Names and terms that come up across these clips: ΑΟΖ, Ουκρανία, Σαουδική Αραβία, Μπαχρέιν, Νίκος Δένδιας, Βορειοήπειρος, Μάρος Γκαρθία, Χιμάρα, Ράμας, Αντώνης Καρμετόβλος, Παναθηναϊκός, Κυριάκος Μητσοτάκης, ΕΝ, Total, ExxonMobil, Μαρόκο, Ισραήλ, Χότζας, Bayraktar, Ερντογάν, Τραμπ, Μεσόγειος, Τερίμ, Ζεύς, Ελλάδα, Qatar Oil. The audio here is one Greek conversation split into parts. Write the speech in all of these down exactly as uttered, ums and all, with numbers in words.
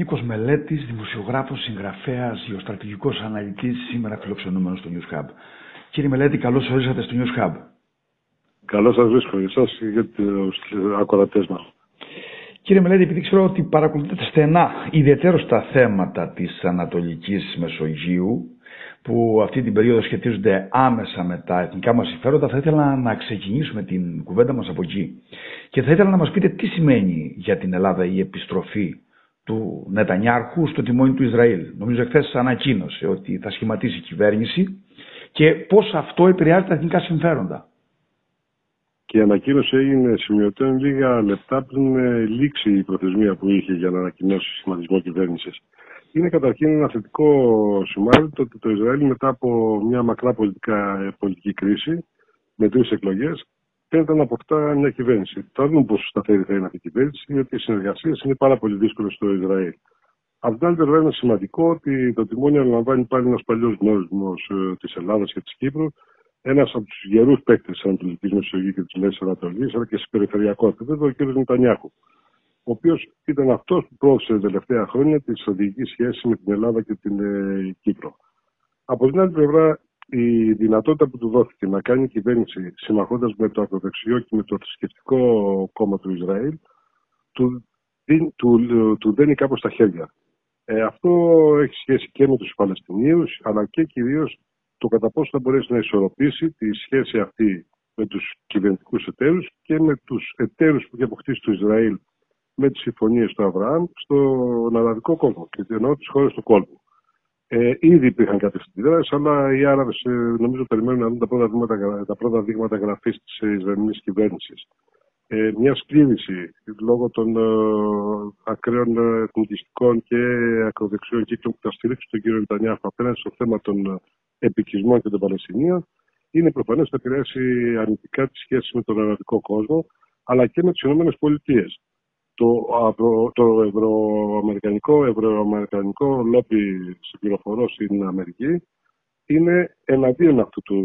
Νίκος Μελέτης, δημοσιογράφος, συγγραφέας, γεωστρατηγικός αναλυτής, σήμερα φιλοξενούμενος στο News Hub. Κύριε Μελέτη, καλώς ορίσατε στο News Hub. Καλώς σας βρίσκω για εσάς και για τους ακροατές μας. Κύριε Μελέτη, επειδή ξέρω ότι παρακολουθείτε στενά, ιδιαιτέρως τα θέματα της Ανατολικής Μεσογείου, που αυτή την περίοδο σχετίζονται άμεσα με τα εθνικά μας συμφέροντα, θα ήθελα να ξεκινήσουμε την κουβέντα μας από εκεί. Και θα ήθελα να μας πείτε τι σημαίνει για την Ελλάδα η επιστροφή του Νετανιάρχου στο τιμόνι του Ισραήλ. Νομίζω χθες ανακοίνωσε ότι θα σχηματίσει η κυβέρνηση και πώς αυτό επηρεάζει τα εθνικά συμφέροντα. Και η ανακοίνωση έγινε σημειωτέων λίγα λεπτά πριν λήξει η προθεσμία που είχε για να ανακοινώσει σχηματισμό κυβέρνησης. Είναι καταρχήν ένα θετικό σημάδι το ότι το Ισραήλ μετά από μια μακρά πολιτικά, πολιτική κρίση με τρεις εκλογές φαίνεται να αποκτά μια κυβέρνηση. Θα δούμε πόσο σταθερή θα είναι αυτή η κυβέρνηση, γιατί οι συνεργασίες είναι πάρα πολύ δύσκολες στο Ισραήλ. Από την άλλη πλευρά είναι σημαντικό ότι το τιμόνι αναλαμβάνει πάλι ένας παλιός γνώρισμος της Ελλάδας και της Κύπρου, ένας από τους γερούς παίκτες της Ανατολικής Μεσογείου και της Μέσης Ανατολής, αλλά και σε περιφερειακό επίπεδο, ο κ. Νετανιάχου, ο οποίος ήταν αυτός που πρόωθησε τα τελευταία χρόνια τη στρατηγική σχέση με την Ελλάδα και την ε, Κύπρο. Από την άλλη πλευρά, η δυνατότητα που του δόθηκε να κάνει κυβέρνηση συμμαχώντας με το ακροδεξιό και με το θρησκευτικό κόμμα του Ισραήλ, του, του, του, του δένει κάπως τα χέρια. Ε, αυτό έχει σχέση και με τους Παλαιστινίους, αλλά και κυρίως το κατά πόσο θα μπορέσει να ισορροπήσει τη σχέση αυτή με τους κυβερνητικούς εταίρους και με τους εταίρους που έχει αποκτήσει το Ισραήλ με τις συμφωνίες του Αβραάμ στον αραβικό κόσμο και εννοώ τις χώρες του κόλπου. Ε, ήδη υπήρχαν κάποιες αντιδράσεις, αλλά οι Άραβες ε, νομίζω περιμένουν να δουν τα πρώτα δείγματα, τα πρώτα δείγματα γραφής της Ισραηλινής κυβέρνησης. Ε, μια σκλήρυνση λόγω των ε, ακραίων εθνικιστικών και ακροδεξιών κύκλων που θα στηρίξουν τον κύριο Νετανιάχου απέναντι στο θέμα των επικισμών και των Παλαιστινίων είναι προφανές ότι θα επηρεάσει αρνητικά τη σχέση με τον αραβικό κόσμο αλλά και με τις ΗΠΑ. Το, το ευρωαμερικανικό, ευρωαμερικανικό λόμπι, συμπληροφορώ, στην Αμερική είναι εναντίον αυτού του,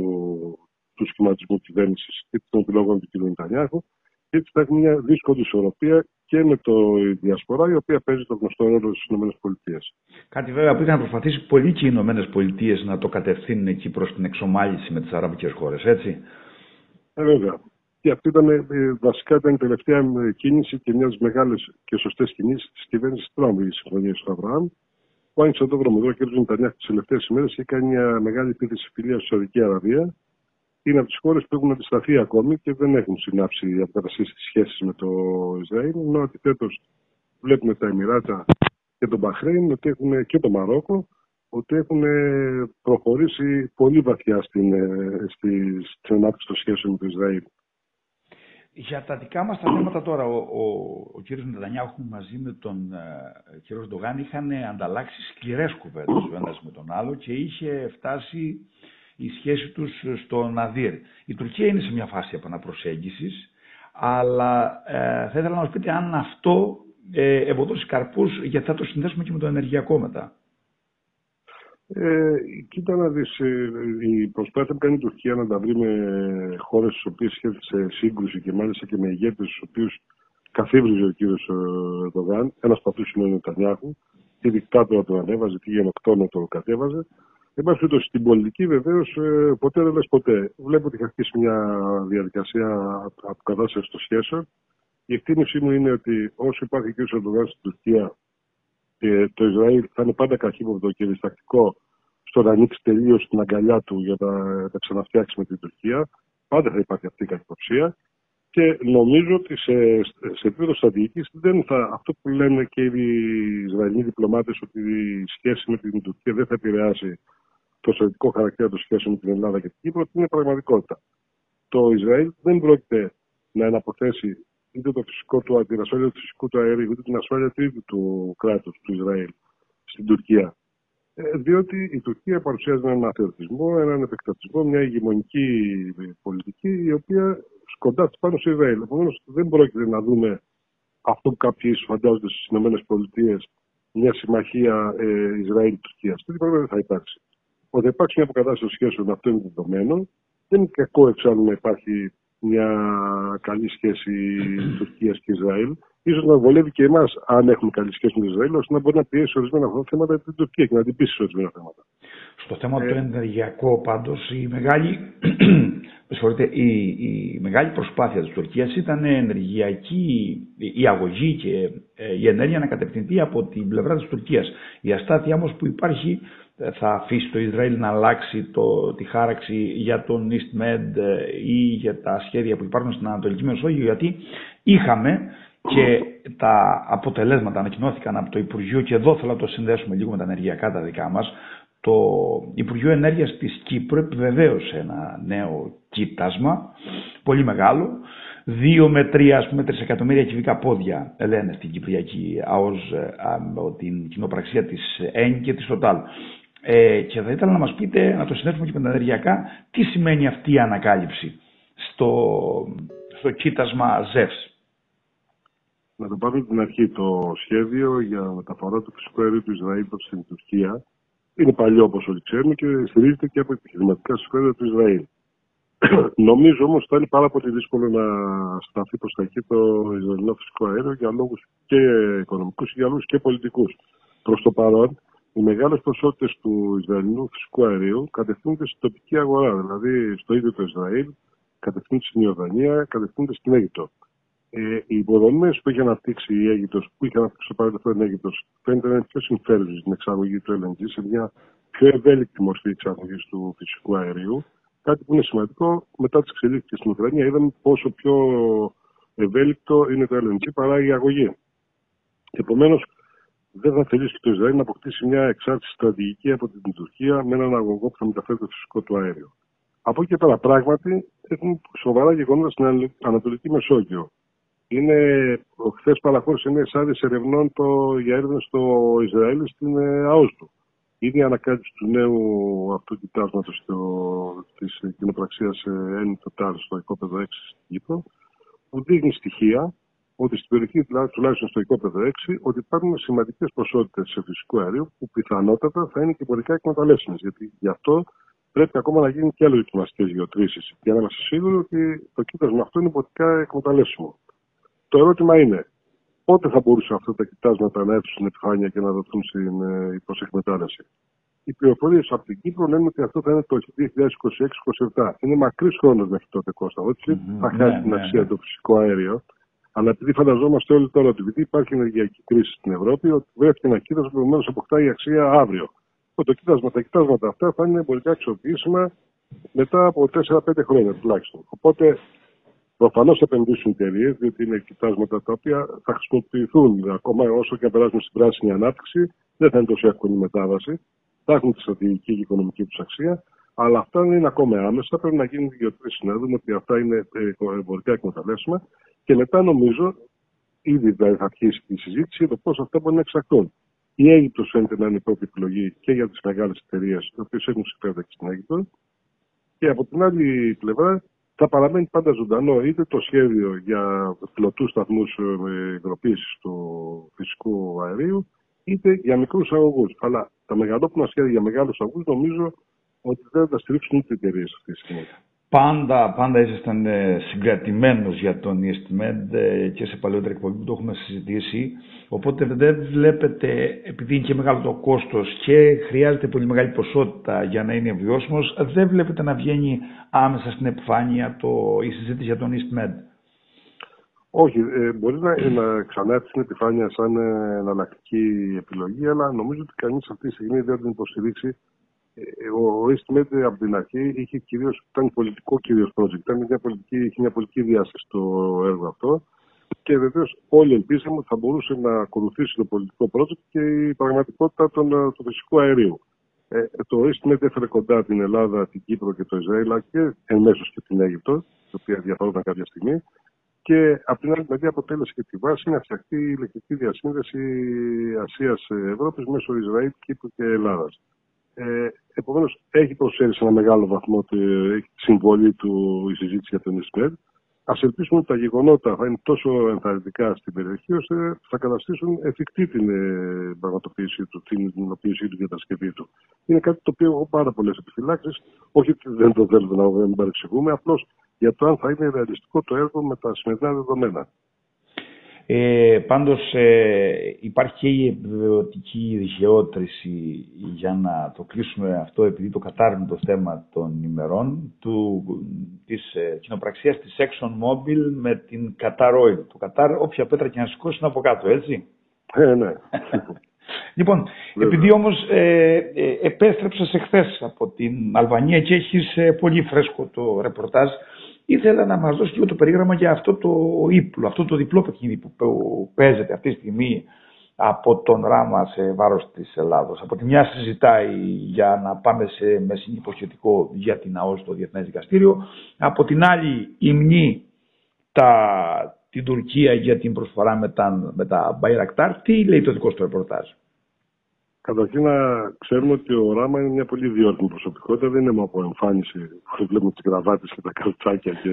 του σχηματισμού κυβέρνησης και των επιλογών του κ. Νετανιάχου. Έτσι θα έχουμε μια δύσκολη ισορροπία και με τη διασπορά, η οποία παίζει το γνωστό ρόλο στις ΗΠΑ. Κάτι βέβαια που είχαν προσπαθήσει πολλοί και οι ΗΠΑ να το κατευθύνουν εκεί προς την εξομάλυνση με τις αραβικές χώρες, έτσι. Ε, βέβαια. Και αυτή ήταν, βασικά ήταν η τελευταία κίνηση και μια μεγάλη και σωστή κίνηση τη κυβέρνηση Τραμπ, η συμφωνία του Αβραάμ, που άνοιξε τον δρόμο. Ο κ. Νετανιάχου τις τελευταίες ημέρες είχε κάνει μια μεγάλη επίθεση φιλίας στη Σαουδική Αραβία. Είναι από τις χώρες που έχουν αντισταθεί ακόμη και δεν έχουν συνάψει αποκαταστήσει τις σχέσεις με το Ισραήλ. Ενώ αντιθέτως βλέπουμε τα Εμιράτα και τον Μπαχρέιν ότι έχουν, και το Μαρόκο, ότι έχουν προχωρήσει πολύ βαθιά στην ανάπτυξη των σχέσεων με το Ισραήλ. Για τα δικά μας τα θέματα τώρα, ο, ο, ο κ. Νετανιάχου μαζί με τον ε, κ. Ερντογάν είχαν ανταλλάξει σκληρές κουβέντες ο ένας με τον άλλο και είχε φτάσει η σχέση τους στο Ναδύρ. Η Τουρκία είναι σε μια φάση επαναπροσέγγισης, αλλά ε, θα ήθελα να μας πείτε αν αυτό ε, ευωδώσει καρπούς, γιατί θα το συνδέσουμε και με το ενεργειακό μετά. Ε, κοίτα να δεις, η προσπάθεια που κάνει η Τουρκία να τα βρει με χώρες στις οποίες είχε σύγκρουση και μάλιστα και με ηγέτες στους οποίους καθίβριζε ο κύριος Ερντογάν, ένας από αυτούς είναι ο Νετανιάχου, τι δικτάτορα τον ανέβαζε, τι γενοκτόνο τον κατέβαζε. Εν πάση περιπτώσει, στην πολιτική βεβαίως ποτέ δεν λες ποτέ. Βλέπω ότι έχει αρχίσει μια διαδικασία αποκατάστασης των σχέσεων. Η εκτίμησή μου είναι ότι όσο υπάρχει ο κύριος Ερντογάν στην Τουρκία, το Ισραήλ θα είναι πάντα καχύποπτο και διστακτικό στο να ανοίξει τελείως την αγκαλιά του για να τα ξαναφτιάξει με την Τουρκία. Πάντα θα υπάρχει αυτή η καχυποψία. Και νομίζω ότι σε, σε επίπεδο στρατηγικής δεν θα, αυτό που λένε και οι Ισραηλοί διπλωμάτες, ότι η σχέση με την Τουρκία δεν θα επηρεάσει το στρατηγικό χαρακτήρα των σχέσεων με την Ελλάδα και την Κύπρο, είναι πραγματικότητα. Το Ισραήλ δεν πρόκειται να αναποθέσει είτε το φυσικό του, την ασφάλεια του φυσικού του αερίου, είτε την ασφάλεια τρίτου του κράτους του Ισραήλ στην Τουρκία. Ε, διότι η Τουρκία παρουσιάζει έναν αθεωτισμό, έναν επεκτατισμό, μια ηγεμονική πολιτική, η οποία σκοντάται πάνω στο Ισραήλ. Επομένως, δεν πρόκειται να δούμε αυτό που κάποιοι φαντάζονται στις ΗΠΑ, μια συμμαχία ε, Ισραήλ-Τουρκία. Τι πράγμα δεν θα υπάρξει. Ότι υπάρξει μια αποκατάσταση σχέσεων, αυτό είναι δεδομένο. Δεν είναι κακό εξάλλου να υπάρχει μια καλή σχέση Τουρκίας και Ισραήλ. ίσως να βολεύει και εμάς, αν έχουμε καλή σχέση με το Ισραήλ, ώστε να μπορεί να πιέσει ορισμένα αυτά τα θέματα την Τουρκία και να την πείσει ορισμένα θέματα. Στο θέμα ε... του ενεργειακού, πάντως, η μεγάλη, η, η μεγάλη προσπάθεια της Τουρκίας ήταν ενεργειακή, η αγωγή και η ενέργεια να κατευθυνθεί από την πλευρά της Τουρκίας. Η αστάθεια όμως που υπάρχει θα αφήσει το Ισραήλ να αλλάξει το, τη χάραξη για τον East Med ή για τα σχέδια που υπάρχουν στην Ανατολική Μεσόγειο, γιατί είχαμε και τα αποτελέσματα ανακοινώθηκαν από το Υπουργείο, και εδώ θέλω να το συνδέσουμε λίγο με τα ενεργειακά τα δικά μας. Το Υπουργείο Ενέργειας της Κύπρου επιβεβαίωσε ένα νέο κοίτασμα, πολύ μεγάλο, δύο με τρία, ας πούμε, τρισεκατομμύρια κυβικά πόδια, λένε στην Κυπριακή ΑΟΖ, την κοινοπραξία της ΕΝ και της Total. Ε, και θα ήθελα να μας πείτε, να το συνδέσουμε και με τα ενεργειακά, τι σημαίνει αυτή η ανακάλυψη στο, στο κοίτασμα Ζεύς. Να το πάμε από την αρχή. Το σχέδιο για μεταφορά του φυσικού αερίου του Ισραήλ στην Τουρκία είναι παλιό, όπως όλοι ξέρουμε, και στηρίζεται και από επιχειρηματικά συμφέροντα του Ισραήλ. Νομίζω όμως θα είναι πάρα πολύ δύσκολο να σταθεί προς τα εκεί το Ισραηλινό φυσικό αέριο για λόγους και οικονομικούς και για λόγους και πολιτικούς. Προς το παρόν, οι μεγάλες ποσότητες του Ισραηλινού φυσικού αερίου κατευθύνονται στην τοπική αγορά, δηλαδή στο ίδιο το Ισραήλ, κατευθύνονται στην Ιορδανία, κατευθύνονται στην Αίγυπτο. Ε, οι υποδομές που είχε αναπτύξει η Αίγυπτος, που είχε αναπτύξει το παρελθόν η Αίγυπτος, φαίνεται να είναι πιο συμφέρουσες στην εξαγωγή του ελ εν τζι, σε μια πιο ευέλικτη μορφή εξαγωγής του φυσικού αερίου. Κάτι που είναι σημαντικό, μετά τις εξελίξεις και στην Ουκρανία, είδαμε πόσο πιο ευέλικτο είναι το ελ εν τζι παρά η αγωγή. Επομένως, δεν θα θελήσει και το Ισραήλ να αποκτήσει μια εξάρτηση στρατηγική από την Τουρκία με έναν αγωγό που θα μεταφέρει το φυσικό του αέριο. Από εκεί και πέρα, πράγματι, έχουν σοβαρά γεγονότα στην Ανατολική Μεσόγειο. Είναι, χθες παραχώρησε μια άδεια ερευνών το, για έρευνα στο Ισραήλ στην ΑΟΖ του. Είναι η ανακάλυψη του νέου αυτού κοιτάσματος της κοινοπραξίας ΕΝ Total στο οικόπεδο έξι στην Κύπρο, που δείχνει στοιχεία ότι στην περιοχή, τουλάχιστον στο οικόπεδο έξι, ότι υπάρχουν σημαντικές ποσότητες φυσικού αερίου που πιθανότατα θα είναι και εμπορικά εκμεταλλεύσιμες. Γιατί γι' αυτό πρέπει ακόμα να γίνουν και άλλες δοκιμαστικές γεωτρήσεις, για να είμαστε σίγουροι ότι το κοιτάσμα αυτό είναι εμπορικά εκμεταλλεύσιμο. Το ερώτημα είναι, πότε θα μπορούσαν αυτά τα κοιτάσματα να έρθουν στην επιφάνεια και να δοθούν στην ε, προσεκμετάλλευση. Οι πληροφορίες από την Κύπρο λένε ότι αυτό θα είναι το δύο χιλιάδες είκοσι έξι είκοσι επτά. Είναι μακρύς χρόνος μέχρι τότε, Κώστα. Mm-hmm. Θα χάσει yeah, την yeah, αξία yeah. το φυσικό αέριο. Αλλά επειδή φανταζόμαστε όλοι τώρα ότι επειδή υπάρχει ενεργειακή κρίση στην Ευρώπη, ότι βρέθηκε ένα κοίτασμα που επομένως αποκτάει αξία αύριο. Το κοιτάσμα, τα κοιτάσματα αυτά θα είναι εμπορικά αξιοποιήσιμα μετά από τέσσερα πέντε χρόνια τουλάχιστον. Οπότε, προφανώς θα επενδύσουν εταιρείες, διότι είναι κοιτάσματα τα οποία θα χρησιμοποιηθούν ακόμα όσο και αν περάσουν στην πράσινη ανάπτυξη. Δεν θα είναι τόσο εύκολη η μετάβαση. Θα έχουν τη στρατηγική και οικονομική τους αξία. Αλλά αυτά δεν είναι ακόμα άμεσα. Πρέπει να γίνουν γεωτρήσεις να δούμε ότι αυτά είναι εμπορικά εκμεταλλεύσιμα. Και μετά νομίζω ήδη θα αρχίσει η συζήτηση για το πώς αυτά μπορεί να εξαχθούν. Η Αίγυπτος φαίνεται να είναι η πρώτη επιλογή και για τις μεγάλες εταιρείες, οι οποίες έχουν συμφέροντα και στην Αίγυπτο. Και από την άλλη πλευρά, θα παραμένει πάντα ζωντανό είτε το σχέδιο για πλωτούς σταθμούς υγροποίησης του φυσικού αερίου, είτε για μικρούς αγωγούς. Αλλά τα μεγαλόπνοα σχέδια για μεγάλους αγωγούς νομίζω ότι δεν θα τα στηρίξουν ούτε οι εταιρείες αυτή τη στιγμή. Πάντα, πάντα ήσασταν συγκρατημένος για τον East Med και σε παλαιότερα εκπομπή που το έχουμε συζητήσει. Οπότε δεν βλέπετε, επειδή είναι και μεγάλο το κόστος και χρειάζεται πολύ μεγάλη ποσότητα για να είναι βιώσιμος, δεν βλέπετε να βγαίνει άμεσα στην επιφάνεια το, η συζήτηση για τον East Med. Όχι, ε, μπορεί να, να ξανάρθει στην επιφάνεια σαν εναλλακτική επιλογή, αλλά νομίζω ότι κανείς αυτή τη στιγμή δεν την υποστηρίξει. Ο East Med από την αρχή είχε κυρίως, ήταν πολιτικό κυρίως project, ήταν μια πολιτική, είχε μια πολιτική διάσταση το έργο αυτό και βεβαίως όλοι ελπίζαμε ότι θα μπορούσε να ακολουθήσει το πολιτικό project και η πραγματικότητα του φυσικού αερίου. Ε, το East Med έφερε κοντά την Ελλάδα, την Κύπρο και το Ισραήλ και εν μέσω και την Αίγυπτο, η οποία διαφορούνταν κάποια στιγμή, και από την άλλη μεριά αποτέλεσε και τη βάση να φτιαχτεί η ηλεκτρική διασύνδεση Ασίας-Ευρώπης μέσω Ισραήλ, Κύπρου και Ελλάδας. Ε, Επομένως, έχει προσφέρει σε ένα μεγάλο βαθμό τη συμβολή του η συζήτηση για τον ΙΣΠΕΝΤ. Ας ελπίσουμε ότι τα γεγονότα θα είναι τόσο ενθαρρυντικά στην περιοχή, ώστε θα καταστήσουν εφικτή την πραγματοποίησή του, την υλοποίησή του και την κατασκευή του. Είναι κάτι το οποίο έχω πάρα πολλές επιφυλάξεις. Όχι ότι δεν το θέλουμε να μην παρεξηγούμε, απλώς για το αν θα είναι ρεαλιστικό το έργο με τα σημερινά δεδομένα. Ε, πάντως ε, υπάρχει και η επιβεβαιωτική δικαιότρηση για να το κλείσουμε αυτό, επειδή το κατάρρυνε το θέμα των ημερών του, της ε, κοινοπραξίας της ExxonMobil με την Qatar Oil. Το Qatar, όποια πέτρα και να σηκώσει είναι από κάτω, έτσι. Ε, ναι. Λοιπόν, βέβαια. Επειδή όμως ε, ε, επέστρεψες εχθές από την Αλβανία και έχεις ε, πολύ φρέσκο το ρεπορτάζ, ήθελα να μας δώσει λίγο το περίγραμμα για αυτό το ύπλο, αυτό το διπλό παιχνίδι που παίζεται αυτή τη στιγμή από τον Ράμα σε βάρος της Ελλάδος. Από τη μια συζητάει για να πάμε σε μεσήν υποσχετικό για την ΑΟΖ στο Διεθνές Δικαστήριο. Από την άλλη υμνεί τα, την Τουρκία για την προσφορά με τα, με τα Bayraktar. Τι λέει το δικό σου ρεπορτάζ? Καταρχήν να ξέρουμε ότι ο Ράμα είναι μια πολύ διόρθυνη προσωπικότητα, δεν είναι μόνο από εμφάνιση που βλέπουμε τις κραβάτες και τα καρτσάκια και,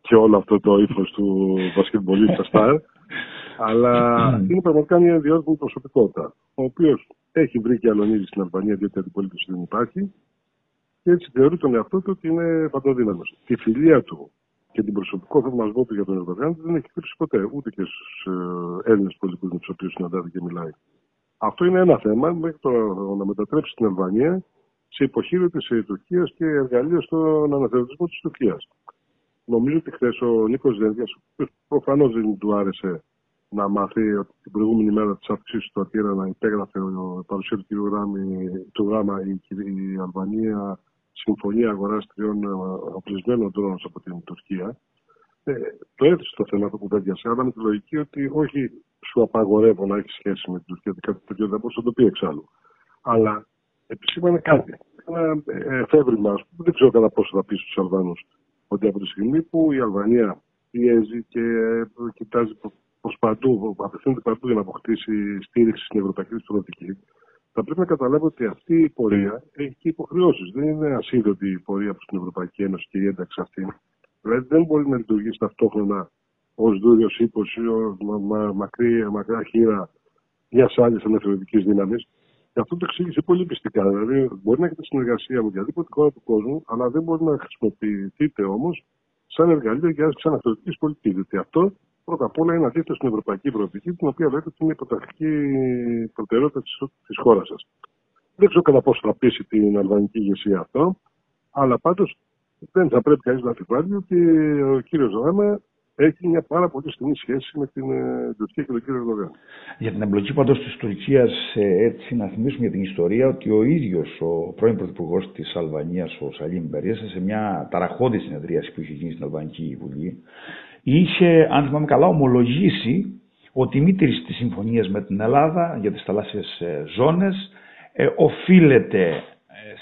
και όλο αυτό το ύφος του μπασκετμπολίστα στάρ, αλλά είναι πραγματικά μια διόρθυνη προσωπικότητα, ο οποίος έχει βρει και αλωνίζει στην Αλβανία διότι αντιπολίτευση δεν υπάρχει και έτσι θεωρεί τον εαυτό του ότι είναι παντοδύναμος. Τη φιλία του και την προσωπικότητα μας βόντου για τον Ερντογάν δεν έχει κρύψει ποτέ, ούτε και στους Έλληνες πολιτικούς με τους οποίους συναντάται και μιλάει. Αυτό είναι ένα θέμα, μέχρι το να μετατρέψει την Αλβανία σε υποχείριο της Τουρκίας και εργαλείο στον αναθεωρητισμό της Τουρκίας. Νομίζω ότι χθες ο Νίκος Δένδιας, ο οποίος προφανώς δεν του άρεσε να μάθει ότι την προηγούμενη μέρα της αύξησης του Ατήρα να υπέγραφε η παρουσία του κ. Ράμη, του Ράμα η, η Αλβανία συμφωνία αγοράς τριών οπλισμένων ντρόουν από την Τουρκία, ε, το έθεσε το θέμα που κουβέντιασε, αλλά με τη λογική ότι όχι. Σου απαγορεύω να έχει σχέση με την Τουρκία, κάτι τέτοιο δεν μπορούσε να το πει εξάλλου. Αλλά επισήμανε κάτι. Ένα εφεύρημα, που δεν ξέρω κατά πόσο θα πει στους Αλβανούς, ότι από τη στιγμή που η Αλβανία πιέζει και κοιτάζει προς παντού, απευθύνεται παντού για να αποκτήσει στήριξη στην ευρωπαϊκή της προοδευτική, θα πρέπει να καταλάβω ότι αυτή η πορεία έχει και υποχρεώσεις. Δεν είναι ασίδωτη η πορεία προς την Ευρωπαϊκή Ένωση και η ένταξη αυτή. Δηλαδή δεν μπορεί να λειτουργήσει ταυτόχρονα ως δούριος ύπος ή ως μακρά χείρα μιας άλλης αναθεωρητικής δύναμης. Και αυτό το εξήγησε πολύ πιστικά. Δηλαδή, μπορεί να έχετε συνεργασία με οποιαδήποτε χώρα του κόσμου, αλλά δεν μπορεί να χρησιμοποιηθείτε όμως σαν εργαλείο για άσκηση αναθεωρητικής πολιτικής. Διότι δηλαδή, αυτό πρώτα απ' όλα είναι αντίθετο στην ευρωπαϊκή προοπτική, την οποία λέτε ότι είναι πρωταρχική προτεραιότητα της χώρας σας. Δεν ξέρω κατά πόσο θα πείσει την αλβανική ηγεσία αυτό, αλλά πάντως δεν θα πρέπει κανείς να αμφιβάλλει ότι ο κύριος Ράμα έχει μια πάρα πολύ στενή σχέση με την Τουρκία και τον κύριο Ερντογάν. Για την εμπλοκή πάντως της Τουρκίας, έτσι να θυμίσουμε για την ιστορία ότι ο ίδιος ο πρώην πρωθυπουργός της Αλβανίας, ο Σαλήμ Περίεσσα, σε μια ταραχώδη συνεδρίαση που είχε γίνει στην Αλβανική Βουλή, είχε, αν θυμάμαι καλά, ομολογήσει ότι η μήτρηση της συμφωνίας με την Ελλάδα για τις θαλάσσιες ζώνες ε, οφείλεται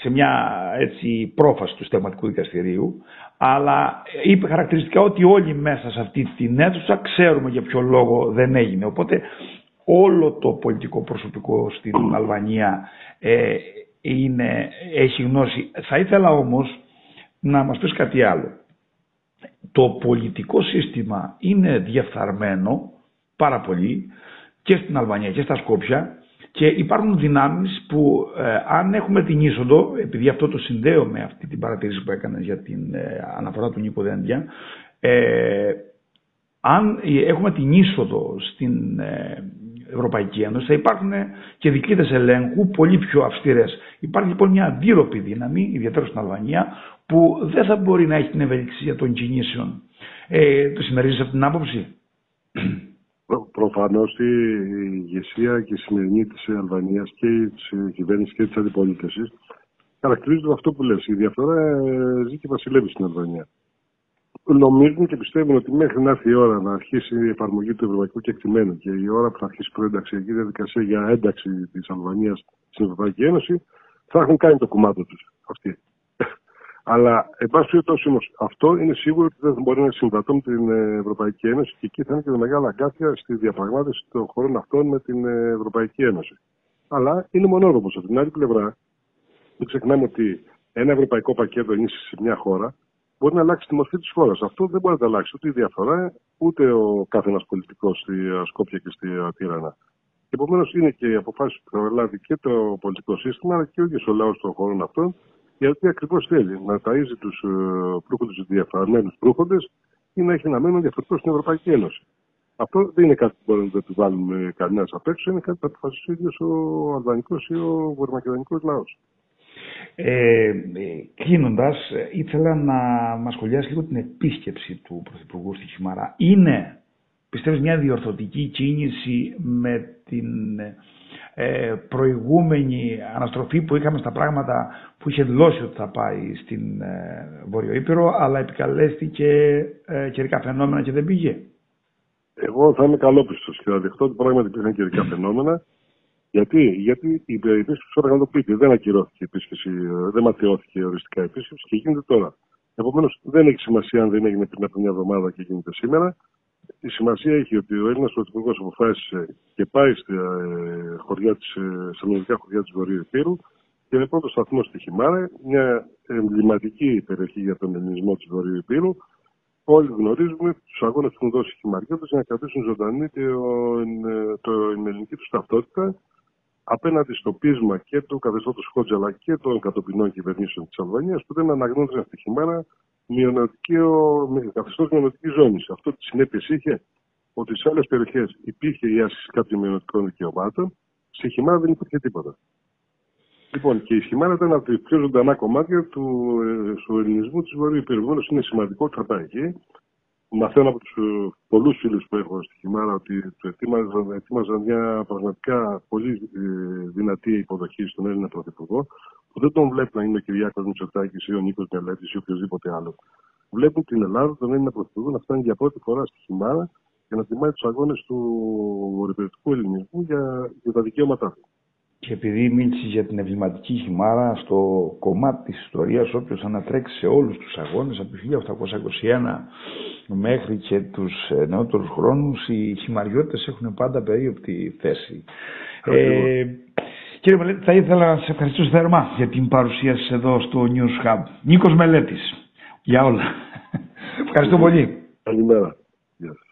σε μια έτσι, πρόφαση του Συνταγματικού Δικαστηρίου, αλλά είπε χαρακτηριστικά ότι όλοι μέσα σε αυτή την αίθουσα ξέρουμε για ποιο λόγο δεν έγινε. Οπότε όλο το πολιτικό προσωπικό στην Αλβανία ε, είναι, έχει γνώση. Θα ήθελα όμως να μας πεις κάτι άλλο. Το πολιτικό σύστημα είναι διαφθαρμένο πάρα πολύ και στην Αλβανία και στα Σκόπια. Και υπάρχουν δυνάμεις που ε, αν έχουμε την είσοδο, επειδή αυτό το συνδέω με αυτή την παρατήρηση που έκανα για την ε, αναφορά του Νίκο Δένδια, ε, αν έχουμε την είσοδο στην ε, Ευρωπαϊκή Ένωση θα υπάρχουν και δικλείδες ελέγχου πολύ πιο αυστηρές. Υπάρχει λοιπόν μια αντίρροπη δύναμη, ιδιαίτερα στην Αλβανία, που δεν θα μπορεί να έχει την ευελιξία των κινήσεων. Ε, το συμμερίζεσαι αυτή την άποψη? Προφανώς η ηγεσία και η σημερινή της Αλβανίας και της κυβέρνησης και της αντιπολίτευσης χαρακτηρίζονται αυτό που λες. Η διαφθορά ζει και βασιλεύει στην Αλβανία. Νομίζουν και πιστεύουν ότι μέχρι να έρθει η ώρα να αρχίσει η εφαρμογή του ευρωπαϊκού κεκτημένου και η ώρα που θα αρχίσει η προενταξιακή διαδικασία για ένταξη της Αλβανίας στην Ευρωπαϊκή Ένωση, θα έχουν κάνει το κομμάτι τους αυτοί. Αλλά, εν πάση περιπτώσει όμως, αυτό είναι σίγουρο ότι δεν μπορεί να συμβατώ με την Ευρωπαϊκή Ένωση και εκεί θα είναι και τα μεγάλα αγκάθια στη διαπραγμάτευση των χωρών αυτών με την Ευρωπαϊκή Ένωση. Αλλά είναι μονόρροπος. Από την άλλη πλευρά, μην ξεχνάμε ότι ένα ευρωπαϊκό πακέτο ενίσχυση σε μια χώρα μπορεί να αλλάξει τη μορφή της χώρας. Αυτό δεν μπορεί να αλλάξει ούτε η διαφορά, ούτε ο κάθε ένας πολιτικός στη Σκόπια και στη Τύρανα. Επομένως, είναι και οι αποφάσεις που θα λάβει και το πολιτικό σύστημα, αλλά και ο ίδιος ο λαός των χωρών αυτών. Γιατί ακριβώς θέλει να ταΐζει τους προύχοντες, τους διαφθαρμένους προύχοντες ή να έχει να μένουν διαφορετικό στην Ευρωπαϊκή Ένωση. Αυτό δεν είναι κάτι που μπορεί να το επιβάλλουμε κανένας απ' έξω, είναι κάτι που αποφασίζει ο ίδιος ο αλβανικός ή ο βορειομακεδονικός λαός. Ε, κλείνοντας, ήθελα να μας σχολιάσει λίγο την επίσκεψη του Πρωθυπουργού στη Χιμάρα. Είναι, πιστεύεις, μια διορθωτική κίνηση με την ε, προηγούμενη αναστροφή που είχαμε στα πράγματα που είχε δηλώσει ότι θα πάει στην ε, Βορειοήπειρο, αλλά επικαλέστηκε ε, καιρικά φαινόμενα και δεν πήγε? Εγώ θα είμαι καλόπιστος και θα δεχτώ ότι πράγματι υπήρχαν καιρικά φαινόμενα. Γιατί, γιατί η επίσκεψη του Όργανο πήγε, δεν ακυρώθηκε η επίσκεψη, δεν ματαιώθηκε οριστικά η επίσκεψη και γίνεται τώρα. Επομένως, δεν έχει σημασία αν δεν έγινε πριν από μια εβδομάδα και γίνεται σήμερα. Η σημασία έχει ότι ο Έλληνας Πρωθυπουργός αποφάσισε και πάει στα ελληνικά χωριά της Βορειοηπείρου και είναι πρώτο σταθμό στη Χιμάρα, μια εμβληματική περιοχή για τον ελληνισμό της Βορειοηπείρου. Όλοι γνωρίζουμε τους αγώνες που έχουν δώσει οι χιμαριώτες για να κρατήσουν ζωντανή την ελληνική τους ταυτότητα απέναντι στο πείσμα και του καθεστώτος Χότζα αλλά και των κατοπινών κυβερνήσεων της Αλβανίας που δεν αναγνώριζαν στη Χιμάρα καθεστώς μειονοτικής ζώνης. Αυτό τις συνέπειες είχε ότι σε άλλες περιοχές υπήρχε η άσκηση κάποιων μειονοτικών δικαιωμάτων, στη Χιμάρα δεν υπήρχε τίποτα. Λοιπόν, και η Χιμάρα ήταν από τα πιο ζωντανά κομμάτια του, του ελληνισμού της Βορειοηπείρου. Επομένως, είναι σημαντικό ότι θα πάει εκεί. Μαθαίνω από τους πολλούς φίλους που έχω στη Χιμάρα ότι του ετοίμαζαν, ετοίμαζαν μια πραγματικά πολύ δυνατή υποδοχή στον Έλληνα Πρωθυπουργό, που δεν τον βλέπει να είναι ο Κυριάκος Μητσοτάκης ή ο Νίκος Μελέτης ή οποιοδήποτε άλλο. Βλέπουν την Ελλάδα, τον Έλληνα Πρωθυπουργό, να φτάνει για πρώτη φορά στη Χιμάρα και να τιμάει τους αγώνες του βορειοηπειρικού ελληνισμού για, για τα δικαιώματά του. Και επειδή μίλησε για την εμβληματική Χιμάρα, στο κομμάτι της ιστορίας, όποιος ανατρέξει σε όλους τους αγώνες, από το χίλια οκτακόσια είκοσι ένα μέχρι και τους νεότερους χρόνους, οι χιμαριώτες έχουν πάντα περίοπτη θέση. Ε, κύριε Μελέτη, θα ήθελα να σας ευχαριστήσω θερμά για την παρουσία σας εδώ στο News Hub. Νίκος Μελέτης, για όλα. Ευχαριστώ πολύ. Καλημέρα.